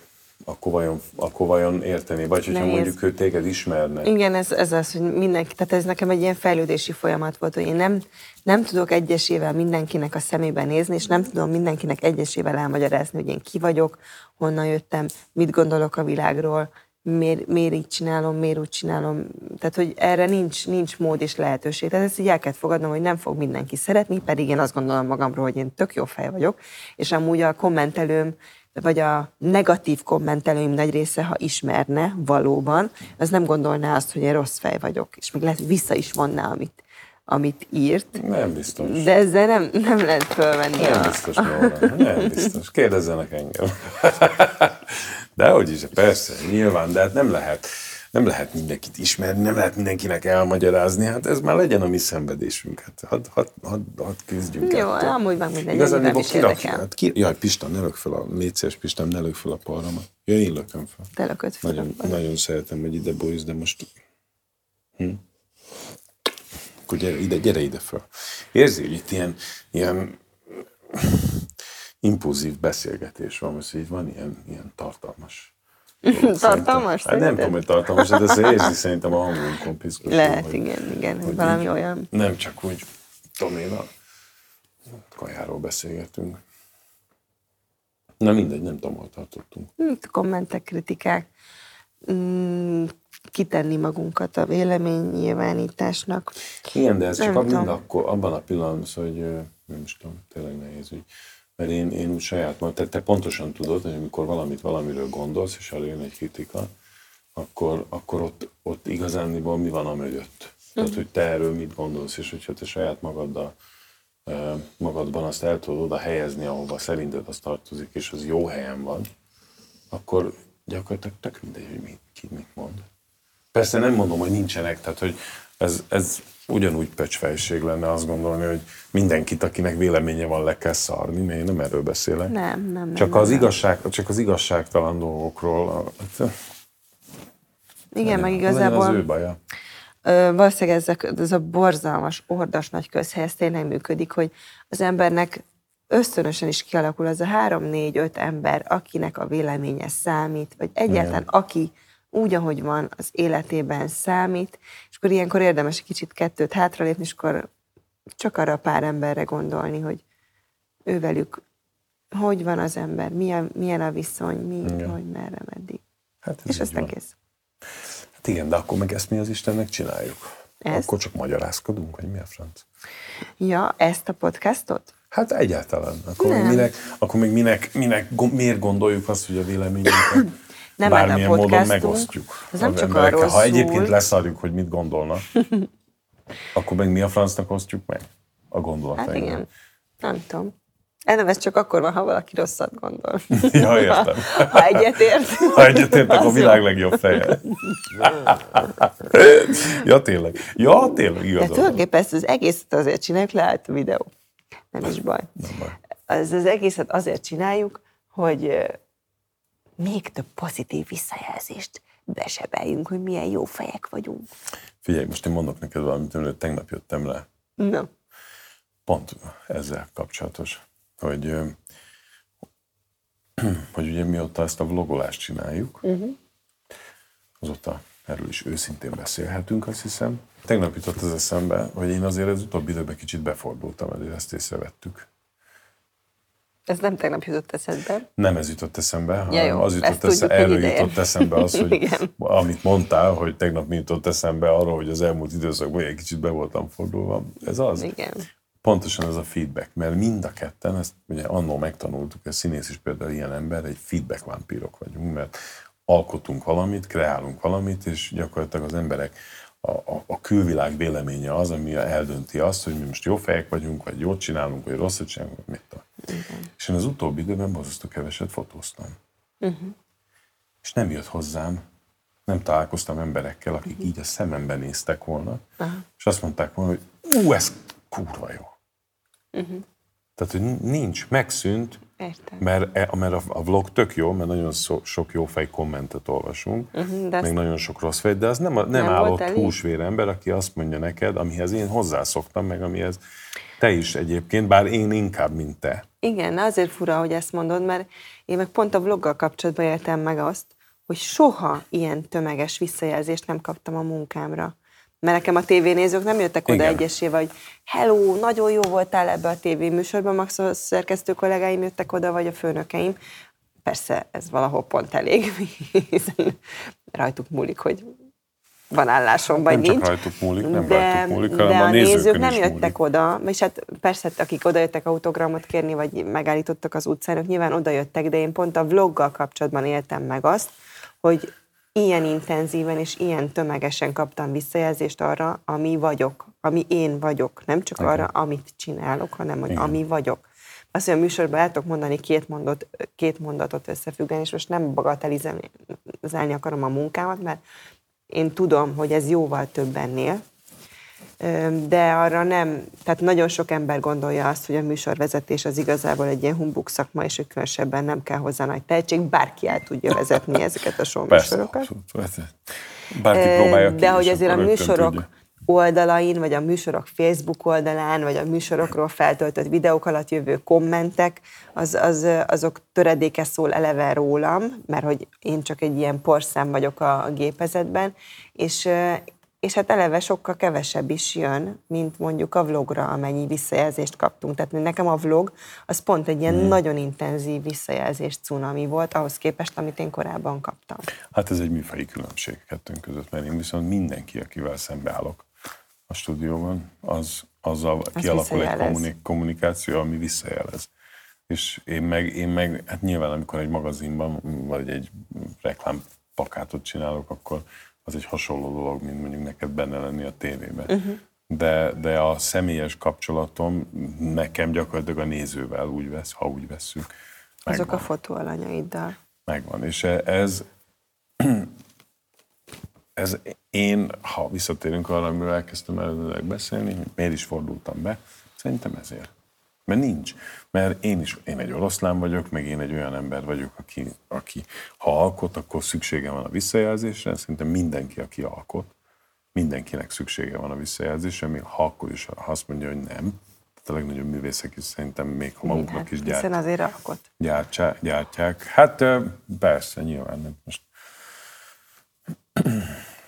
vajon érteni? Vagy hogyha mondjuk ő téged ismerne. Igen, ez az, hogy mindenki, tehát ez nekem egy ilyen fejlődési folyamat volt, hogy én nem tudok egyesével mindenkinek a szemébe nézni, és nem tudom mindenkinek egyesével elmagyarázni, hogy én ki vagyok, honnan jöttem, mit gondolok a világról, miért így csinálom, miért úgy csinálom. Tehát, hogy erre nincs mód és lehetőség. Tehát ezt így el kell fogadnom, hogy nem fog mindenki szeretni, pedig én azt gondolom magamról, hogy én tök jó fej vagyok, és amúgy a kommentelőm vagy a negatív kommentelőim nagy része, ha ismerne valóban, az nem gondolná azt, hogy én rossz fej vagyok, és még lehet, hogy vissza is vonná, amit írt. Nem biztos. De ezzel nem lehet fölvenni. Nem biztos, nem biztos. Kérdezzenek engem. Dehogyis, persze, nyilván, de hát nem lehet mindenkit ismerni, nem lehet mindenkinek elmagyarázni, hát ez már legyen a mi szenvedésünk, hát hadd küzdjünk. Jó, amúgy van mindegy, igazán is érdekel. Hát jaj, Pista, ne lök fel, légy szíves, Pistám, ne lök fel a palramat. Jaj, én lököm fel. Te lököd fel. Nagyon szeretem, hogy ide bolysz, de most... Akkor gyere ide fel. Érzi, hogy itt ilyen impulzív beszélgetés van, most így van ilyen tartalmas... Tartalmas? Hát nem tudom, hogy tartalmas, de ezt érzi szerintem a hangunkon piszkos. Lehet, hogy, igen, valami olyan. Nem csak úgy Toméval kajáról beszélgetünk. Na mindegy, nem tudom, hol tartottunk. Kommentek, kritikák, kitenni magunkat a véleménynyilvánításnak. Igen, de ez nem csak akkor, abban a pillanatban, hogy nem is tudom, tényleg nehéz, úgy. Mert én úgy saját magam, te pontosan tudod, hogy amikor valamiről gondolsz, és előjön egy kritika, akkor ott igazániból mi van a mögött. Tehát, hogy te erről mit gondolsz, és hogyha te saját magadban azt el tudod oda helyezni, ahova szerinted az tartozik, és az jó helyen van, akkor gyakorlatilag tök mindegy, hogy ki mit mond. Persze nem mondom, hogy nincsenek, tehát, hogy ez ugyanúgy pöcsfejség lenne azt gondolni, hogy mindenkit, akinek véleménye van, le kell szarni, mert én nem erről beszélek. Nem. Csak az igazságtalan dolgokról. Igen, meg igazából... Az ő baja. Valószínűleg ez a borzalmas, ordas nagy közhely, ez tényleg működik, hogy az embernek ösztönösen is kialakul az a 3-4-5 ember, akinek a véleménye számít, vagy egyáltalán aki úgy, ahogy van, az életében számít, és akkor ilyenkor érdemes egy kicsit kettőt hátralépni, és akkor csak arra pár emberre gondolni, hogy ővelük hogy van az ember, milyen a viszony, hogy merre, meddig. Hát és aztán kész. Hát igen, de akkor meg ezt mi az Istennek csináljuk? Ezt? Akkor csak magyarázkodunk, hogy mi a franc? Ja, ezt a podcastot? Hát egyáltalán. Miért gondoljuk azt, hogy a véleményünket nem bármilyen módon megosztjuk. Ez nem csak arról szól. Ha egyébként leszarjuk, hogy mit gondolnak, akkor meg mi a francnak osztjuk meg a gondolatainkat. Hát igen, nem tudom. Ez csak akkor van, ha valaki rosszat gondol. Ja, értem. Ha egyetért. Ha egyetért, akkor a világ legjobb feje. Ja, tényleg. De tulajdonképpen ezt az egészet azért csináljuk, lehet a videó. nem is baj. Ez az egészet azért csináljuk, hogy még több pozitív visszajelzést besebeljünk, hogy milyen jó fejek vagyunk. Figyelj, most én mondok neked valamit, mert tegnap jöttem le. Na. Pont ezzel kapcsolatos, hogy ugye mióta ezt a vlogolást csináljuk, azóta erről is őszintén beszélhetünk, azt hiszem. Tegnap jutott az eszembe, hogy én azért az utóbbi időben kicsit befordultam, ezért ezt észrevettük. Ez nem tegnap jutott eszedbe? Nem ez jutott eszembe, hanem az jutott eszembe, erről jutott eszembe az, hogy amit mondtál, hogy tegnap mi jutott eszembe arról, hogy az elmúlt időszakban egy kicsit be voltam fordulva. Ez az. Igen. Pontosan ez a feedback, mert mind a ketten, ezt ugye annól megtanultuk, a színész is például ilyen ember, egy feedback vámpírok vagyunk, mert alkotunk valamit, kreálunk valamit, és gyakorlatilag az emberek, a külvilág véleménye az, ami eldönti azt, hogy mi most jó fejek vagyunk, vagy jót csinálunk, vagy rosszat csinálunk, vagy mit tudom. És én az utóbbi időben borzasztó keveset fotóztam. És nem jött hozzám, nem találkoztam emberekkel, akik így a szememben néztek volna, és azt mondták volna, hogy ez kurva jó. Tehát, hogy nincs, megszűnt. Értem. Mert a vlog tök jó, mert nagyon sok jófej kommentet olvasunk, meg nagyon sok rossz fej, de az nem állott húsvér ember, aki azt mondja neked, amihez én hozzászoktam, meg amihez te is egyébként, bár én inkább, mint te. Igen, azért fura, hogy ezt mondod, mert én meg pont a vloggal kapcsolatban éltem meg azt, hogy soha ilyen tömeges visszajelzést nem kaptam a munkámra. Mert nekem a tévénézők nem jöttek oda egyesével, hogy hello, nagyon jó voltál ebbe a tévéműsorban, max a szerkesztő kollégáim jöttek oda, vagy a főnökeim. Persze ez valahol pont elég, hiszen rajtuk múlik, hogy van állásom, vagy nincs. Nem csak rajtuk múlik, hanem a nézők nem jöttek oda, és hát persze, akik oda jöttek autogramot kérni, vagy megállítottak az utcán, ők nyilván oda jöttek, de én pont a vloggal kapcsolatban éltem meg azt, hogy ilyen intenzíven és ilyen tömegesen kaptam visszajelzést arra, ami vagyok, ami én vagyok. Nem csak arra, amit csinálok, hanem, hogy ami vagyok. Azt, hogy a műsorban el tudok mondani két mondatot összefüggően, és most nem bagatelizálni akarom a munkámat, mert én tudom, hogy ez jóval több ennél, de arra nem, tehát nagyon sok ember gondolja azt, hogy a műsorvezetés az igazából egy ilyen humbug szakma, és különösebben nem kell hozzá nagy tehetség, bárki el tudja vezetni ezeket a showműsorokat. De hogy azért a műsorok oldalain, vagy a műsorok Facebook oldalán, vagy a műsorokról feltöltött videók alatt jövő kommentek, azok töredéke szól eleve rólam, mert hogy én csak egy ilyen porszám vagyok a gépezetben, és hát eleve sokkal kevesebb is jön, mint mondjuk a vlogra, amennyi visszajelzést kaptunk. Tehát nekem a vlog, az pont egy ilyen nagyon intenzív visszajelzés cunami volt, ahhoz képest, amit én korábban kaptam. Hát ez egy műfaji különbség kettőnk között, mert én viszont mindenki, akivel szembeállok a stúdióban, azzal kialakul egy kommunikáció, ami visszajelez. És én meg, hát nyilván amikor egy magazinban, vagy egy reklámpakátot csinálok, akkor az egy hasonló dolog, mint mondjuk neked benne lenni a tévében. De a személyes kapcsolatom nekem gyakorlatilag a nézővel úgy vesz, ha úgy vesszük. Megvan. Azok a fotóalanyaiddal. Megvan. És ez én, ha visszatérünk arra, amiről elkezdtem előzőleg beszélni, hogy miért is fordultam be, szerintem ezért. Mert nincs. Mert én egy oroszlán vagyok, meg én egy olyan ember vagyok, aki ha alkot, akkor szüksége van a visszajelzésre. Szerintem mindenki, aki alkot, mindenkinek szüksége van a visszajelzésre, még ha akkor is, ha azt mondja, hogy nem. Tehát a legnagyobb művészek is szerintem még ha maguknak is gyártják. Hát persze, nyilván nem most.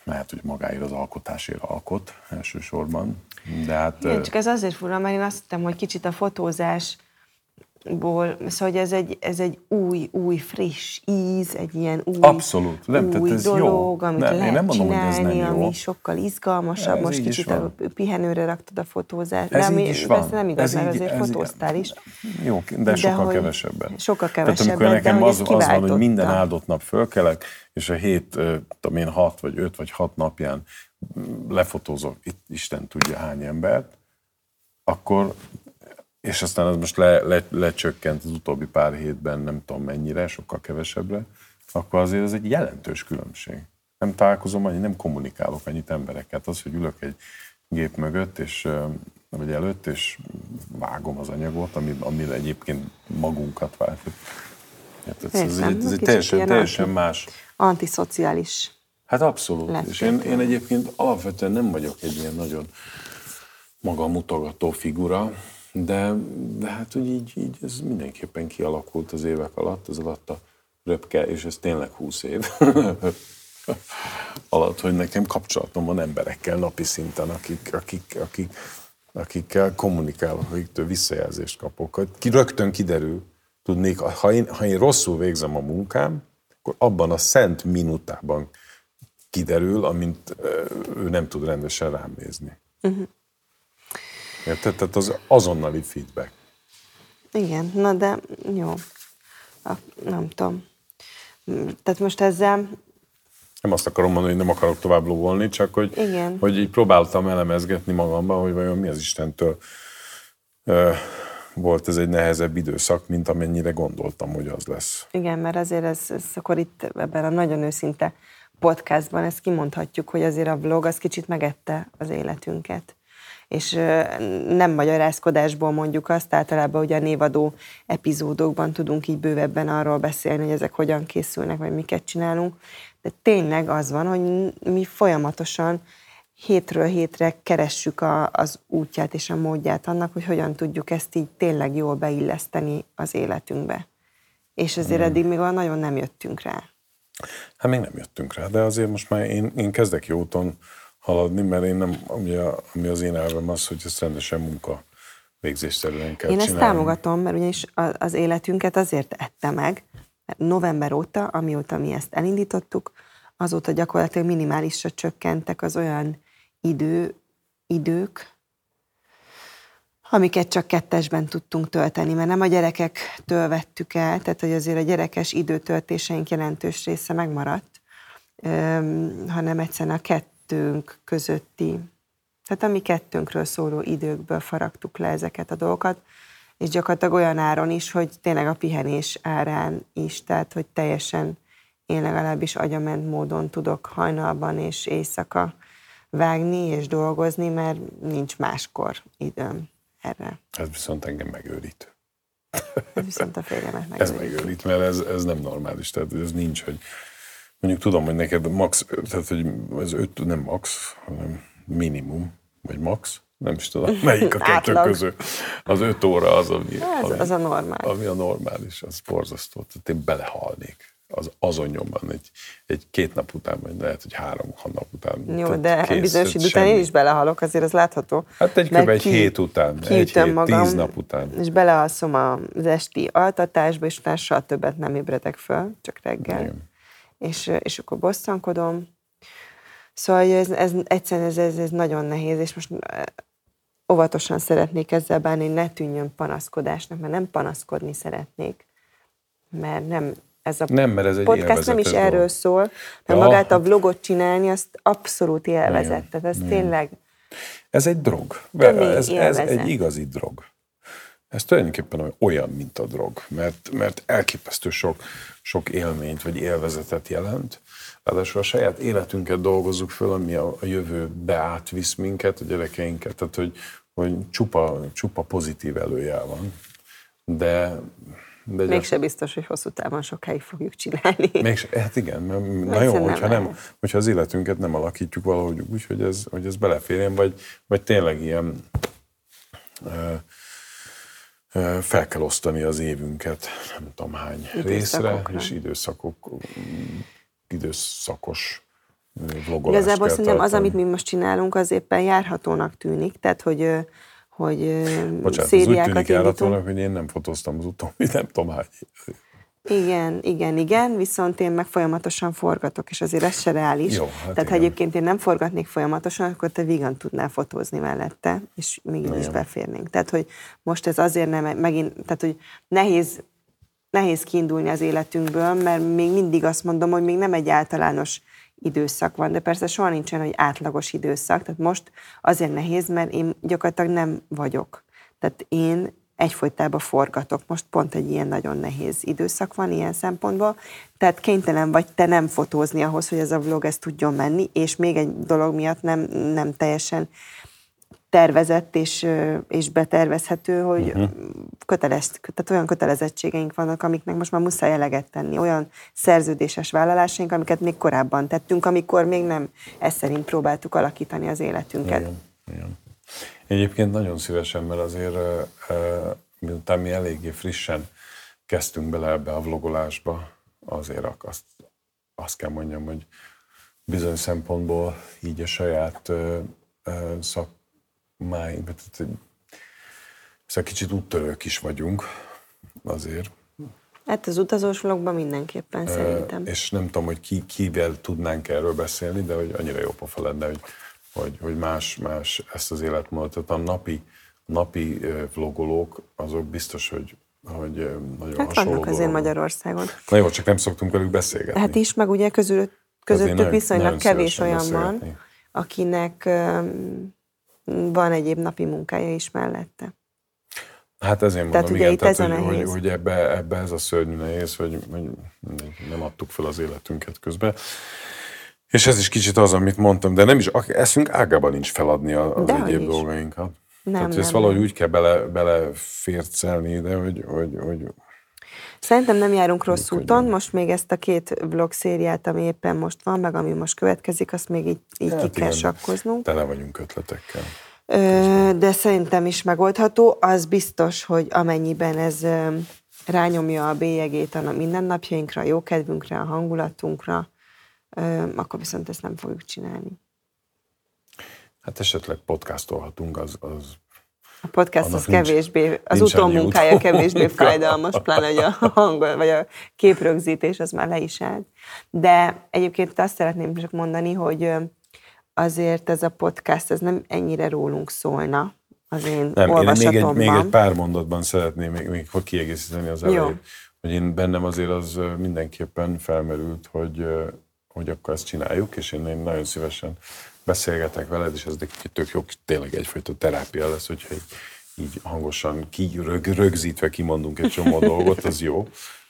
Lehet, hogy magáért az alkotásért alkot elsősorban, de hát... Igen, csak ez azért fura, mert én azt hittem, hogy kicsit a fotózásból, szóval ez egy új, friss íz, egy ilyen új, abszolút. Nem, új ez dolog, jó. Amit nem, lehet nem mondom, csinálni, ez ami sokkal izgalmasabb. Ez most kicsit a pihenőre raktad a fotózást. Ez így is van. Persze nem igaz, mert azért fotóztál is. Jó, de sokkal kevesebben. Sokkal kevesebben, de hogy ez nekem az van, hogy minden áldott nap fölkelek, és a hét, tudom én, 6 vagy 5 vagy 6 napján lefotózok, itt Isten tudja hány embert, akkor, és aztán az most lecsökkent az utóbbi pár hétben, nem tudom mennyire, sokkal kevesebbre, akkor azért ez egy jelentős különbség. Nem találkozom annyit, nem kommunikálok annyit embereket. Az, hogy ülök egy gép mögött, és vagy előtt, és vágom az anyagot, ami egyébként magunkat váltjuk. Ez egy teljesen más. Antiszociális. Hát abszolút. Lefkét. És én egyébként alapvetően nem vagyok egy ilyen nagyon magamutogató figura, de hát úgy így ez mindenképpen kialakult az évek alatt, az alatt a röpke, és ez tényleg 20 év alatt, hogy nekem kapcsolatom van emberekkel napi szinten, akikkel kommunikálok, akiktől visszajelzést kapok. Rögtön kiderül, tudnék, ha én rosszul végzem a munkám, akkor abban a szent minutában kiderül, amint ő nem tud rendesen rám nézni. Uh-huh. Érted? Tehát az azonnali feedback. Igen, na de jó. Nem tudom. Tehát most ezzel... Nem azt akarom mondani, hogy nem akarok tovább lovulni, csak hogy így próbáltam elemezgetni magamban, hogy vajon mi az Istentől volt ez egy nehezebb időszak, mint amennyire gondoltam, hogy az lesz. Igen, mert azért ez akkor itt ebben a nagyon őszinte podcastban ezt kimondhatjuk, hogy azért a vlog az kicsit megette az életünket. És nem magyarázkodásból mondjuk azt, általában ugye a névadó epizódokban tudunk így bővebben arról beszélni, hogy ezek hogyan készülnek, vagy miket csinálunk. De tényleg az van, hogy mi folyamatosan hétről hétre keressük az útját és a módját annak, hogy hogyan tudjuk ezt így tényleg jól beilleszteni az életünkbe. És azért eddig még nagyon nem jöttünk rá. Hát még nem jöttünk rá, de azért most már én kezdek jó úton haladni, mert én nem, ami az én elvem az, hogy ezt rendesen munka végzésszerűen kell csinálni. Én ezt támogatom, mert ugyanis az életünket azért ette meg, mert november óta, amióta mi ezt elindítottuk, azóta gyakorlatilag minimálisra csökkentek az olyan idők, amiket csak kettesben tudtunk tölteni, mert nem a gyerekektől vettük el, tehát hogy azért a gyerekes időtöltéseink jelentős része megmaradt, hanem egyszerűen a kettőnk közötti, tehát a mi kettőnkről szóló időkből faragtuk le ezeket a dolgokat, és gyakorlatilag olyan áron is, hogy tényleg a pihenés árán is, tehát hogy teljesen én legalábbis agyament módon tudok hajnalban és éjszaka vágni és dolgozni, mert nincs máskor időm erre. Ez viszont engem megőrít. Ez viszont a férjemet megőrít. Ez megőrít, mert ez nem normális, tehát ez nincs, hogy mondjuk tudom, hogy neked max, tehát hogy ez 5, nem max, hanem minimum, vagy max, nem is tudom, melyik a kettő közül. Az 5 óra az, ami a normális. Ami a normális, az borzasztó. Tehát én belehalnék. Azon nyomban egy 2 nap után, vagy lehet, hogy 3 nap után. Jó, de kész, bizonyos idő után én is belehalok, azért az látható. Hát egy 7 után, magam, 10 nap után. És belealszom az esti altatásba, és utána soha többet nem ébredek föl, csak reggel. És akkor bosszankodom. Szóval ez egyszerűen ez nagyon nehéz, és most óvatosan szeretnék ezzel bánni, ne tűnjön panaszkodásnak, mert nem panaszkodni szeretnék, mert nem... mert ez egy podcast nem is erről szól, mert magát a vlogot csinálni, azt abszolút élvezett. Tehát ez tényleg... Ez egy drog. Ez egy igazi drog. Ez tulajdonképpen olyan, mint a drog, mert elképesztő sok élményt vagy élvezetet jelent. Ráadásul a saját életünket dolgozzuk föl, ami a jövőbe átvisz minket, a gyerekeinket, tehát hogy csupa pozitív előjel van. De mégse biztos, hogy hosszú távon sokáig fogjuk csinálni. Hát igen, na jó, hogyha az életünket nem alakítjuk valahogy úgy, hogy ez beleférjen, vagy tényleg ilyen fel kell osztani az évünket, nem tudom hány részre, és időszakos vlogolás. Igazából szerintem az, amit mi most csinálunk, az éppen járhatónak tűnik, tehát hogy szériákat indítunk. Hogy én nem fotóztam az utóbbi, nem tudom hány. Igen, viszont én meg folyamatosan forgatok, és azért ez se reális. Jó, hát tehát ha egyébként én nem forgatnék folyamatosan, akkor te vígan tudnál fotózni mellette, és még is beférnénk. Tehát, hogy most ez azért nem, megint, tehát, hogy nehéz kiindulni az életünkből, mert még mindig azt mondom, hogy még nem egy általános időszak van, de persze soha nincsen, hogy átlagos időszak, tehát most azért nehéz, mert én gyakorlatilag nem vagyok. Tehát én egyfolytában forgatok, most pont egy ilyen nagyon nehéz időszak van ilyen szempontból, tehát kénytelen vagy te nem fotózni ahhoz, hogy ez a vlog ez tudjon menni, és még egy dolog miatt nem teljesen tervezett és betervezhető, hogy tehát olyan kötelezettségeink vannak, amiknek most már muszáj eleget tenni. Olyan szerződéses vállalásaink, amiket még korábban tettünk, amikor még nem ezt szerint próbáltuk alakítani az életünket. Igen. Egyébként nagyon szívesen, mert azért miután mi eléggé frissen kezdtünk bele ebbe a vlogolásba, azért azt kell mondjam, hogy bizonyos szempontból így a saját szakmáinkban, szóval kicsit úttörők is vagyunk azért. Hát az utazós vlogban mindenképpen szerintem. És nem tudom, hogy kivel tudnánk erről beszélni, de hogy annyira jó pofa lenne, hogy más ezt az életmódot. A napi vlogolók, azok biztos, hogy nagyon hát hasonló vannak azért Magyarországon. Na jó, csak nem szoktunk velük beszélgetni. Hát is, meg ugye közöttük viszonylag kevés olyan van, akinek van egyéb napi munkája is mellette. Hát ezért mondom, hogy ebbe ez a szörnyű nehéz, hogy nem adtuk fel az életünket közben. És ez is kicsit az, amit mondtam, de nem is, eszünk ágában nincs feladni az egyéb dolgainkat. Tehát ezt valahogy úgy kell belefércelni ide, hogy... Szerintem nem járunk rossz úton, most még ezt a két vlog szériát, ami éppen most van, meg ami most következik, azt még így ki kell sakkoznunk. Tele vagyunk ötletekkel. De szerintem is megoldható. Az biztos, hogy amennyiben ez rányomja a bélyegét a mindennapjainkra, a jókedvünkre, a hangulatunkra, akkor viszont ezt nem fogjuk csinálni. Hát esetleg podcastolhatunk, az a podcast az kevésbé, az utómunkája kevésbé fájdalmas, pláne, hogy a hang, vagy a képrögzítés az már le is állt. De egyébként azt szeretném csak mondani, hogy azért ez a podcast, ez nem ennyire rólunk szólna az én olvasatomban. Még egy pár mondatban szeretném még kiegészíteni az elejét, hogy én bennem azért az mindenképpen felmerült, hogy akkor ezt csináljuk, és én nagyon szívesen beszélgetek veled, és ez tök jó, tényleg egyfajta terápia lesz, hogyha így hangosan rögzítve kimondunk egy csomó dolgot, az jó.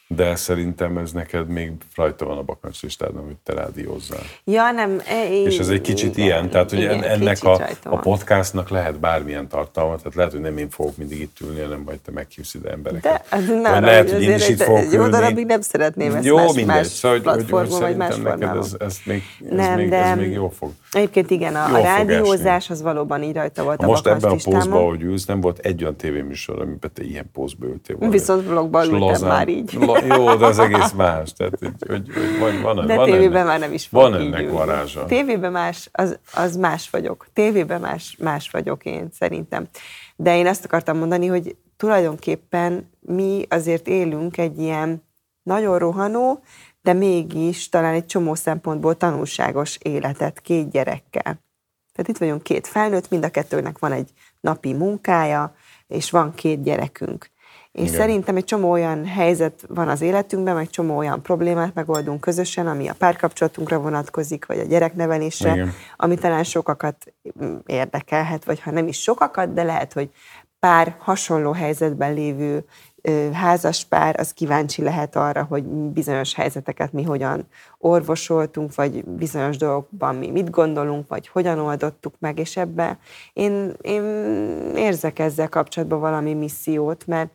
De szerintem ez neked még rajta van a bakancslistád, hogy te rádiózzál. Ja, nem. És ez egy kicsit ilyen, tehát hogy ennek a podcastnak lehet bármilyen tartalma, tehát lehet, hogy nem én fogok mindig itt ülni, hanem majd te meghívsz ide embereket. Lehet, hogy én is itt fogok ülni. Jó darabig nem szeretném ezt más platformon, vagy más formában. Ez még jó fog. Egyébként igen, a rádiózás az valóban így rajta volt a bakancslistámon. Most ebben a pózban, ahogy ülsz, nem volt egy olyan tévéműsor, amiben te ilyen pózba ültél volna. Viszont vlogban ültem már így. Jó, de az egész más. Tehát, hogy de tévében már nem is van ennek varázsa. Tévében más, az más vagyok. Tévében más vagyok én szerintem. De én azt akartam mondani, hogy tulajdonképpen mi azért élünk egy ilyen nagyon rohanó, de mégis talán egy csomó szempontból tanulságos életet két gyerekkel. Tehát itt vagyunk két felnőtt, mind a kettőnek van egy napi munkája, és van két gyerekünk. És igen. Szerintem egy csomó olyan helyzet van az életünkben, meg csomó olyan problémát megoldunk közösen, ami a párkapcsolatunkra vonatkozik, vagy a gyereknevelésre, igen. Ami talán sokakat érdekelhet, vagy ha nem is sokakat, de lehet, hogy pár hasonló helyzetben lévő házaspár, az kíváncsi lehet arra, hogy bizonyos helyzeteket mi hogyan orvosoltunk, vagy bizonyos dolgokban mi mit gondolunk, vagy hogyan oldottuk meg, és ebben én érzek ezzel kapcsolatban valami missziót, mert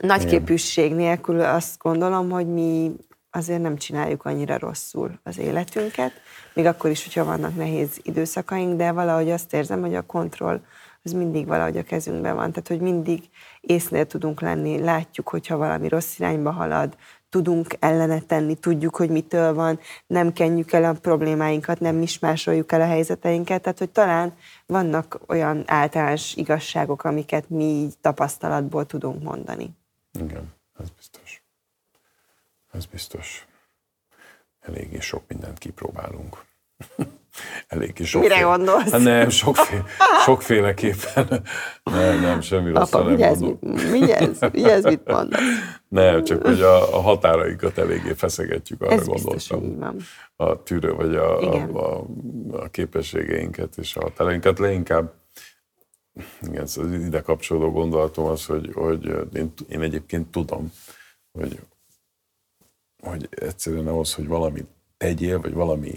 nagyképűség nélkül azt gondolom, hogy mi azért nem csináljuk annyira rosszul az életünket, még akkor is, hogyha vannak nehéz időszakaink, de valahogy azt érzem, hogy a kontroll az mindig valahogy a kezünkben van, tehát hogy mindig észnél tudunk lenni, látjuk, hogyha valami rossz irányba halad, tudunk ellene tenni, tudjuk, hogy mitől van, nem kenjük el a problémáinkat, nem ismásoljuk el a helyzeteinket, tehát hogy talán vannak olyan általános igazságok, amiket mi így tapasztalatból tudunk mondani. Igen, ez biztos. Ez biztos. Eléggé sok mindent kipróbálunk. Eléggé sokféle. Mire gondolsz? Hát nem, sokféleképpen. Nem, semmi rosszal nem gondolom. Vigyázz, mit mondasz? Nem, csak hogy a határaikat eléggé feszegetjük, arra gondoltam. A tűrő, vagy a képességeinket és a határainkat. Leginkább igen, az ide kapcsolódó gondolatom az, hogy én egyébként tudom, hogy egyszerűen ahhoz, hogy valamit tegyél, vagy valami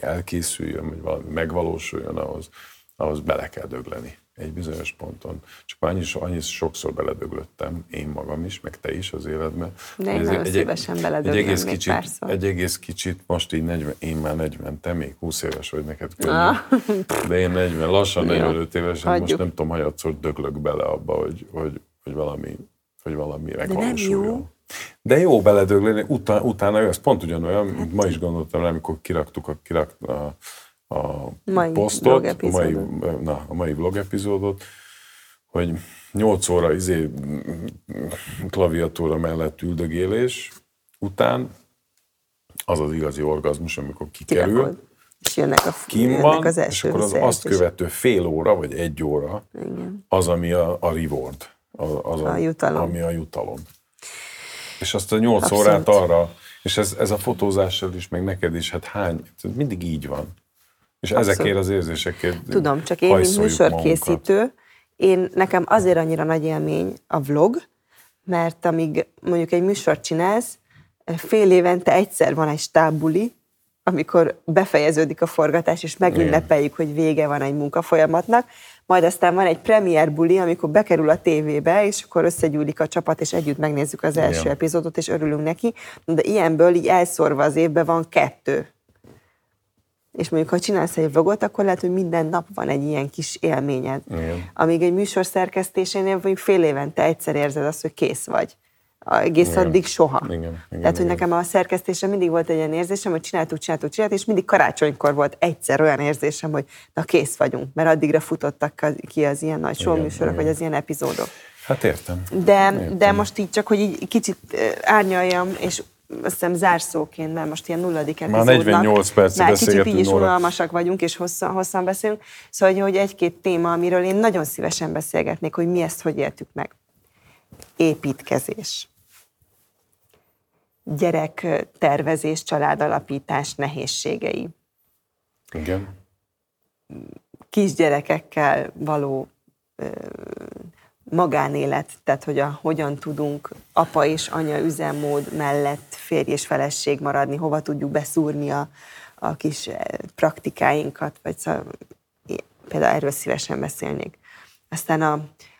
elkészüljön, vagy valami megvalósuljon, ahhoz ahhoz bele kell dögleni egy bizonyos ponton. Csak annyi sokszor beledöglöttem, én magam is, meg te is az életben. De én nagyon szívesen beledöglöm még párszor. Egy egész kicsit, most így 40, én már 40, te még 20 éves vagy, neked könnyű. De én 40, lassan 45 éves, most nem tudom, hanyadszor döglök bele abba, hogy valami megvalósuljon. De jó beledögleni, utána ez pont ugyanolyan, mint ma is gondoltam rá, amikor kiraktuk a mai vlog epizódot, hogy 8 óra klaviatúra mellett üldögélés után az igazi orgazmus, amikor kikerül, és jönnek az első, és akkor az azt követő fél óra, vagy egy óra, igen, az, ami a reward, ami a jutalom. És azt a 8 abszolút órát arra, és ez a fotózással is, meg neked is, hát mindig így van. És abszolút ezekért az érzésekért tudom, csak én, mint műsorkészítő, nekem azért annyira nagy élmény a vlog, mert amíg mondjuk egy műsort csinálsz, fél évente egyszer van egy stábbuli, amikor befejeződik a forgatás, és megünnepeljük, hogy vége van egy munkafolyamatnak, majd aztán van egy premier buli, amikor bekerül a tévébe, és akkor összegyűlik a csapat, és együtt megnézzük az első epizódot, és örülünk neki, de ilyenből így elszórva az évben van 2. És mondjuk, ha csinálsz egy vlogot, akkor lehet, hogy minden nap van egy ilyen kis élményed. Igen. Amíg egy műsor szerkesztésénél mondjuk fél évente egyszer érzed azt, hogy kész vagy. Egész addig soha. Igen, tehát, hogy nekem a szerkesztésre mindig volt egy ilyen érzésem, hogy csináltuk, és mindig karácsonykor volt egyszer olyan érzésem, hogy na kész vagyunk, mert addigra futottak ki az ilyen nagy showműsorok, vagy az ilyen epizódok. Hát értem. De most így csak, hogy így kicsit árnyaljam, és azt hiszem zárszóként, mert most ilyen 0. epizódnak. Már 48 percig kicsit így is unalmasak vagyunk, és hosszan beszélünk. Szóval, hogy egy-két téma, amiről én nagyon szívesen beszélgetnék, hogy mi ezt hogy éltük meg. Építkezés. Gyerektervezés, családalapítás nehézségei. Igen. Kisgyerekekkel való magánélet, tehát hogy hogyan tudunk apa és anya üzemmód mellett férj és feleség maradni, hova tudjuk beszúrni a kis praktikáinkat, vagy szóval, például erről szívesen beszélnék. Aztán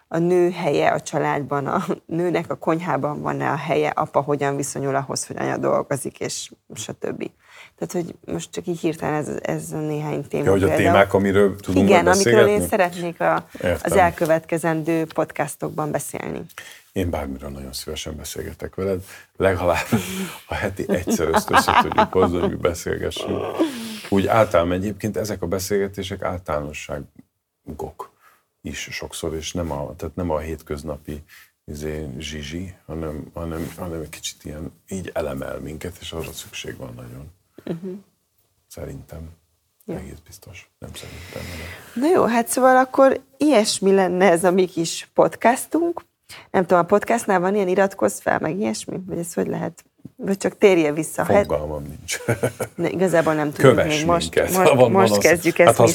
a nő helye a családban, a nőnek a konyhában van-e a helye, apa hogyan viszonyul ahhoz, hogy anya dolgozik, és stb. Tehát, hogy most csak így hirtelen ez a néhány téma. Ja, hogy a témák, amiről tudunk beszélgetni? Igen, amikről én szeretnék az elkövetkezendő podcastokban beszélni. Én bármiről nagyon szívesen beszélgetek veled, legalább a heti egyszer ezt össze tudjuk hozni, hogy beszélgessünk. Úgy általában egyébként ezek a beszélgetések általánosságok is sokszor, és nem a hétköznapi zsizsi, hanem egy kicsit ilyen, így elemel minket, és arra szükség van nagyon. Uh-huh. Szerintem. Ja. Egész biztos. Nem szerintem. Na jó, hát szóval akkor ilyesmi lenne ez a mi kis podcastunk. Nem tudom, a podcastnál van ilyen iratkozz fel, meg ilyesmi? Vagy ez hogy lehet? Vagy csak térje vissza. Fogalmam nincs. De igazából nem tudjuk. Kövess még minket. Most kezdjük ezt is tanulni. Hát ha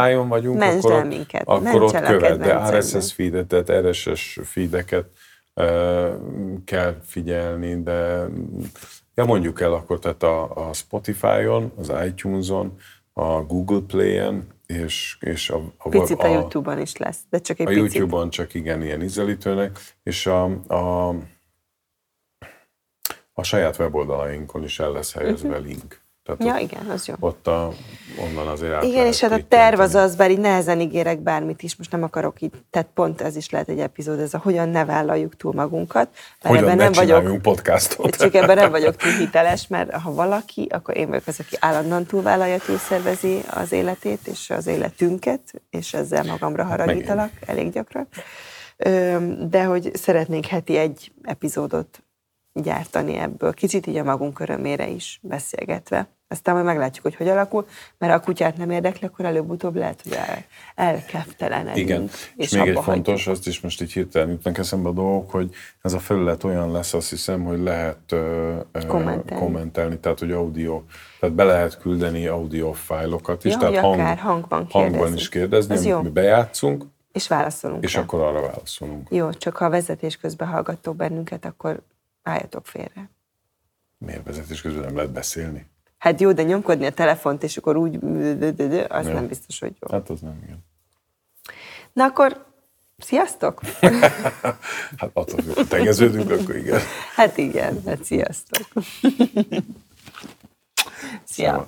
Spotify-on vagyunk, akkor ott kövess. De RSS feedet, RSS feedeket kell figyelni, de mondjuk el akkor, tehát a Spotify-on, az iTunes-on, a Google Play-en, és picit a YouTube-on is lesz, de csak egy picit. A YouTube-on csak igen, ilyen ízelítőnek, és a saját weboldalainkon is el lesz helyezve link. Tehát igen, az jó. Ott onnan azért át. Igen, és hát a terv az, bár így nehezen ígérek bármit is, most nem akarok így, tehát pont ez is lehet egy epizód, ez a hogyan ne vállaljuk túl magunkat. Hogyan ne csináljunk podcastot. Csak ebben nem vagyok túl hiteles, mert ha valaki, akkor én vagyok az, aki állandóan túlvállalja, túlszervezi az életét és az életünket, és ezzel magamra haragítalak elég gyakran. De hogy szeretnénk heti egy epizódot gyártani ebből. Kicsit így a magunk örömére is beszélgetve. Aztán majd meglátjuk, hogy alakul, mert a kutyát nem érdekli, akkor előbb-utóbb lehet, hogy elkeftelenedünk. Igen, és még egy fontos, azt is most így hirtelen jutnak eszembe a dolgok, hogy ez a felület olyan lesz, azt hiszem, hogy lehet kommentelni, tehát hogy audio, tehát be lehet küldeni audio fájlokat is, tehát hangban is kérdezni, amit mi bejátszunk, és válaszolunk. És akkor arra válaszolunk. Jó, csak ha a vezetés közben hallgattok bennünket, akkor álljatok félre. Miért vezetés közben nem lehet beszélni? Hát jó, de nyomkodni a telefont, és akkor úgy, az nem biztos, hogy jó. Hát az nem, igen. Na akkor sziasztok! Hát attól, hogy tegeződünk, akkor igen. Hát igen, hát sziasztok! Szia!